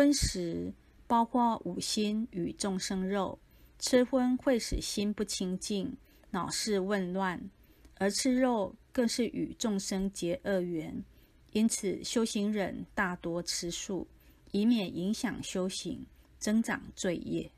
荤食包括五辛与众生肉，吃荤会使心不清净，脑事紊乱，而吃肉更是与众生结恶缘，因此修行人大多吃素，以免影响修行，增长罪业。